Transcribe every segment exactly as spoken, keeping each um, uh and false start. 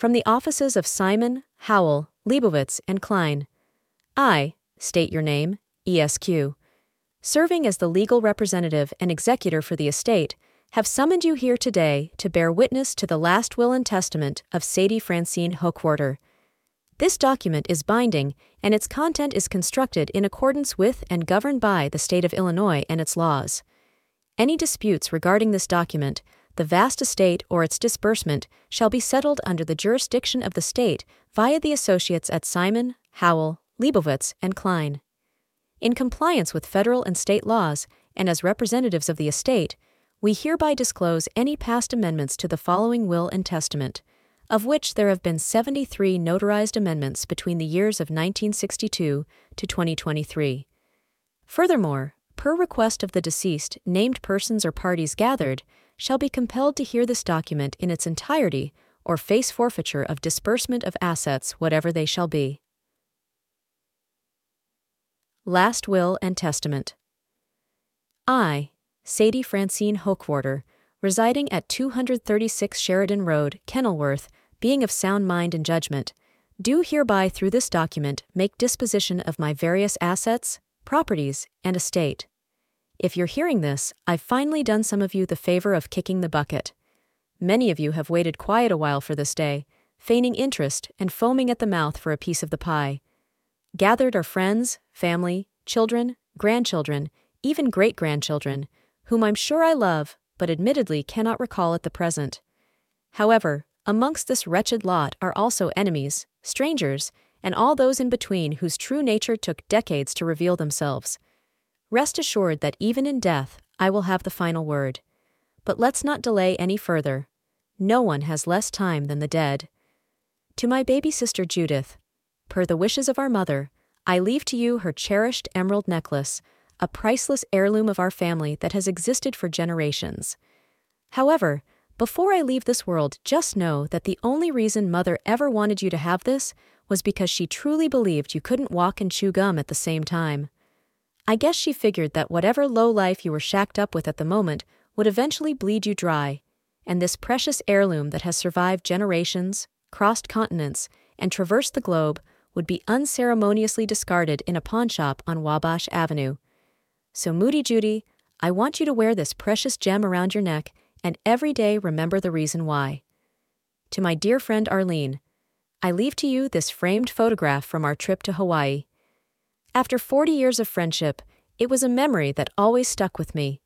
From the offices of Simon, Howell, Liebowitz, and Klein. I, state your name, E S Q, serving as the legal representative and executor for the estate, have summoned you here today to bear witness to the last will and testament of Sadie Francine Hochwarter. This document is binding, and its content is constructed in accordance with and governed by the state of Illinois and its laws. Any disputes regarding this document, the vast estate, or its disbursement shall be settled under the jurisdiction of the state via the associates at Simon, Howell, Liebowitz, and Klein. In compliance with federal and state laws, and as representatives of the estate, we hereby disclose any past amendments to the following will and testament, of which there have been seventy-three notarized amendments between the years of nineteen sixty-two to twenty twenty-three. Furthermore, per request of the deceased, named persons or parties gathered shall be compelled to hear this document in its entirety or face forfeiture of disbursement of assets, whatever they shall be. Last Will and Testament. I, Sadie Francine Hochwarter, residing at two thirty-six Sheridan Road, Kenilworth, being of sound mind and judgment, do hereby through this document make disposition of my various assets, properties, and estate. If you're hearing this, I've finally done some of you the favor of kicking the bucket. Many of you have waited quite a while for this day, feigning interest and foaming at the mouth for a piece of the pie. Gathered are friends, family, children, grandchildren, even great-grandchildren, whom I'm sure I love, but admittedly cannot recall at the present. However, amongst this wretched lot are also enemies, strangers, and all those in between whose true nature took decades to reveal themselves. Rest assured that even in death, I will have the final word. But let's not delay any further. No one has less time than the dead. To my baby sister Judith, per the wishes of our mother, I leave to you her cherished emerald necklace, a priceless heirloom of our family that has existed for generations. However, before I leave this world, just know that the only reason Mother ever wanted you to have this was because she truly believed you couldn't walk and chew gum at the same time. I guess she figured that whatever low life you were shacked up with at the moment would eventually bleed you dry, and this precious heirloom that has survived generations, crossed continents, and traversed the globe would be unceremoniously discarded in a pawnshop on Wabash Avenue. So Moody Judy, I want you to wear this precious gem around your neck and every day remember the reason why. To my dear friend Arlene, I leave to you this framed photograph from our trip to Hawaii. After forty years of friendship, it was a memory that always stuck with me.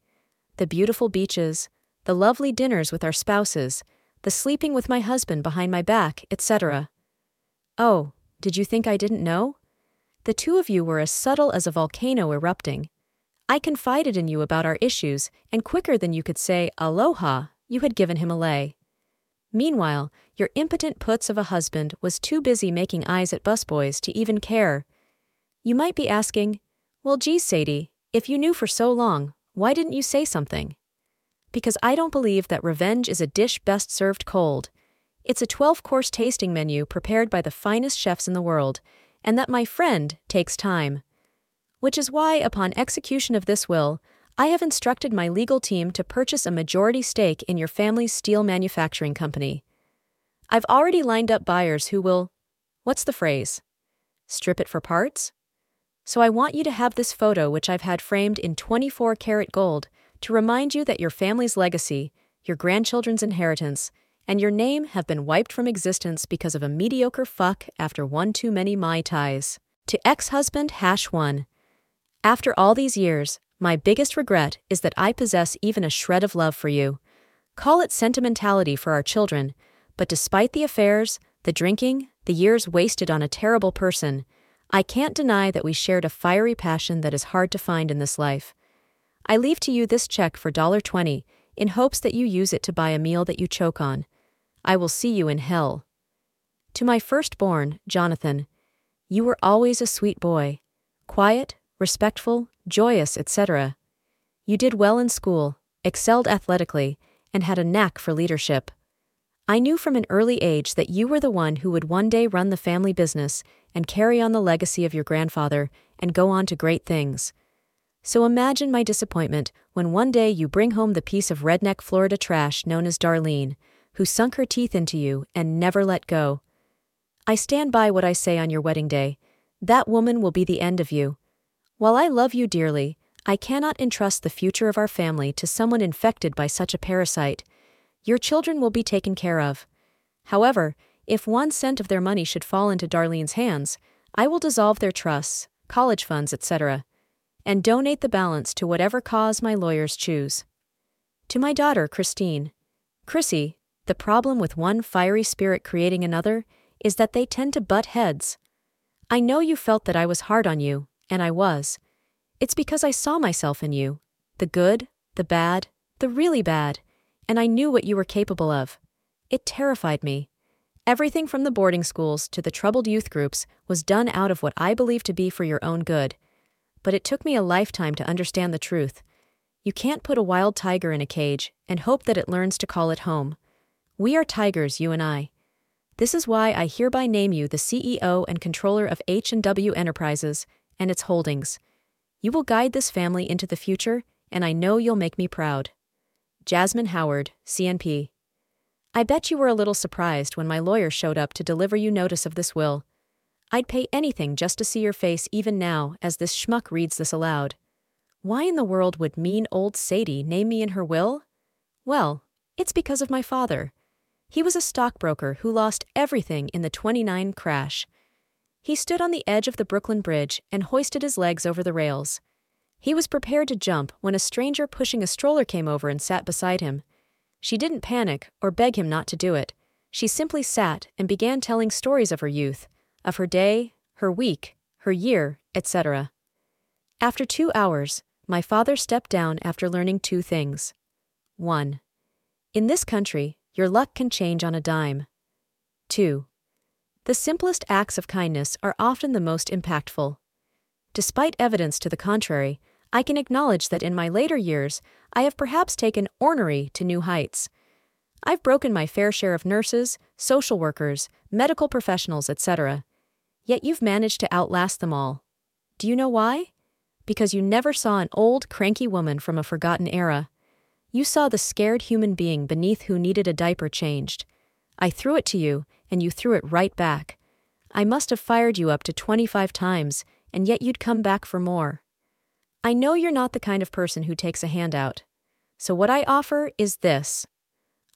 The beautiful beaches, the lovely dinners with our spouses, the sleeping with my husband behind my back, et cetera. Oh, did you think I didn't know? The two of you were as subtle as a volcano erupting. I confided in you about our issues, and quicker than you could say aloha, you had given him a lay. Meanwhile, your impotent putz of a husband was too busy making eyes at busboys to even care. You might be asking, well, geez, Sadie, if you knew for so long, why didn't you say something? Because I don't believe that revenge is a dish best served cold. It's a twelve-course tasting menu prepared by the finest chefs in the world, and that, my friend, takes time. Which is why, upon execution of this will, I have instructed my legal team to purchase a majority stake in your family's steel manufacturing company. I've already lined up buyers who will, what's the phrase? Strip it for parts? So I want you to have this photo, which I've had framed in twenty-four karat gold, to remind you that your family's legacy, your grandchildren's inheritance, and your name have been wiped from existence because of a mediocre fuck after one too many Mai Tais. To ex-husband hash one. After all these years, my biggest regret is that I possess even a shred of love for you. Call it sentimentality for our children, but despite the affairs, the drinking, the years wasted on a terrible person, I can't deny that we shared a fiery passion that is hard to find in this life. I leave to you this check for one dollar and twenty cents in hopes that you use it to buy a meal that you choke on. I will see you in hell. To my firstborn, Jonathan, you were always a sweet boy, quiet, respectful, joyous, et cetera. You did well in school, excelled athletically, and had a knack for leadership. I knew from an early age that you were the one who would one day run the family business and carry on the legacy of your grandfather and go on to great things. So imagine my disappointment when one day you bring home the piece of redneck Florida trash known as Darlene, who sunk her teeth into you and never let go. I stand by what I say on your wedding day. That woman will be the end of you. While I love you dearly, I cannot entrust the future of our family to someone infected by such a parasite. Your children will be taken care of. However, if one cent of their money should fall into Darlene's hands, I will dissolve their trusts, college funds, et cetera, and donate the balance to whatever cause my lawyers choose. To my daughter, Christine. Chrissy, the problem with one fiery spirit creating another is that they tend to butt heads. I know you felt that I was hard on you, and I was. It's because I saw myself in you, the good, the bad, the really bad, and I knew what you were capable of. It terrified me. Everything from the boarding schools to the troubled youth groups was done out of what I believed to be for your own good. But it took me a lifetime to understand the truth. You can't put a wild tiger in a cage and hope that it learns to call it home. We are tigers, you and I. This is why I hereby name you the C E O and controller of H and W Enterprises and its holdings. You will guide this family into the future, and I know you'll make me proud. Jasmine Howard, C N P. I bet you were a little surprised when my lawyer showed up to deliver you notice of this will. I'd pay anything just to see your face even now as this schmuck reads this aloud. Why in the world would mean old Sadie name me in her will? Well, it's because of my father. He was a stockbroker who lost everything in the twenty-nine crash. He stood on the edge of the Brooklyn Bridge and hoisted his legs over the rails. He was prepared to jump when a stranger pushing a stroller came over and sat beside him. She didn't panic or beg him not to do it. She simply sat and began telling stories of her youth, of her day, her week, her year, et cetera. After two hours, my father stepped down after learning two things. One. In this country, your luck can change on a dime. Two. The simplest acts of kindness are often the most impactful. Despite evidence to the contrary, I can acknowledge that in my later years, I have perhaps taken ornery to new heights. I've broken my fair share of nurses, social workers, medical professionals, et cetera. Yet you've managed to outlast them all. Do you know why? Because you never saw an old, cranky woman from a forgotten era. You saw the scared human being beneath who needed a diaper changed. I threw it to you, and you threw it right back. I must have fired you up to twenty-five times, and yet you'd come back for more. I know you're not the kind of person who takes a handout. So what I offer is this.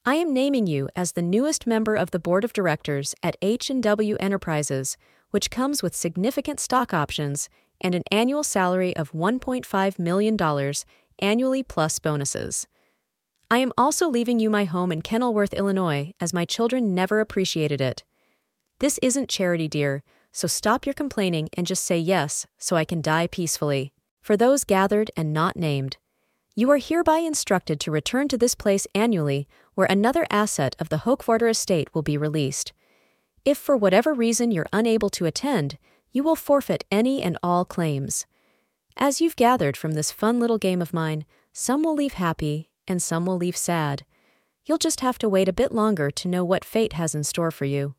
I am naming you as the newest member of the board of directors at H and W Enterprises, which comes with significant stock options and an annual salary of one point five million dollars annually plus bonuses. I am also leaving you my home in Kenilworth, Illinois, as my children never appreciated it. This isn't charity, dear, so stop your complaining and just say yes, so I can die peacefully. For those gathered and not named, you are hereby instructed to return to this place annually where another asset of the Hochwarter estate will be released. If for whatever reason you're unable to attend, you will forfeit any and all claims. As you've gathered from this fun little game of mine, some will leave happy and some will leave sad. You'll just have to wait a bit longer to know what fate has in store for you.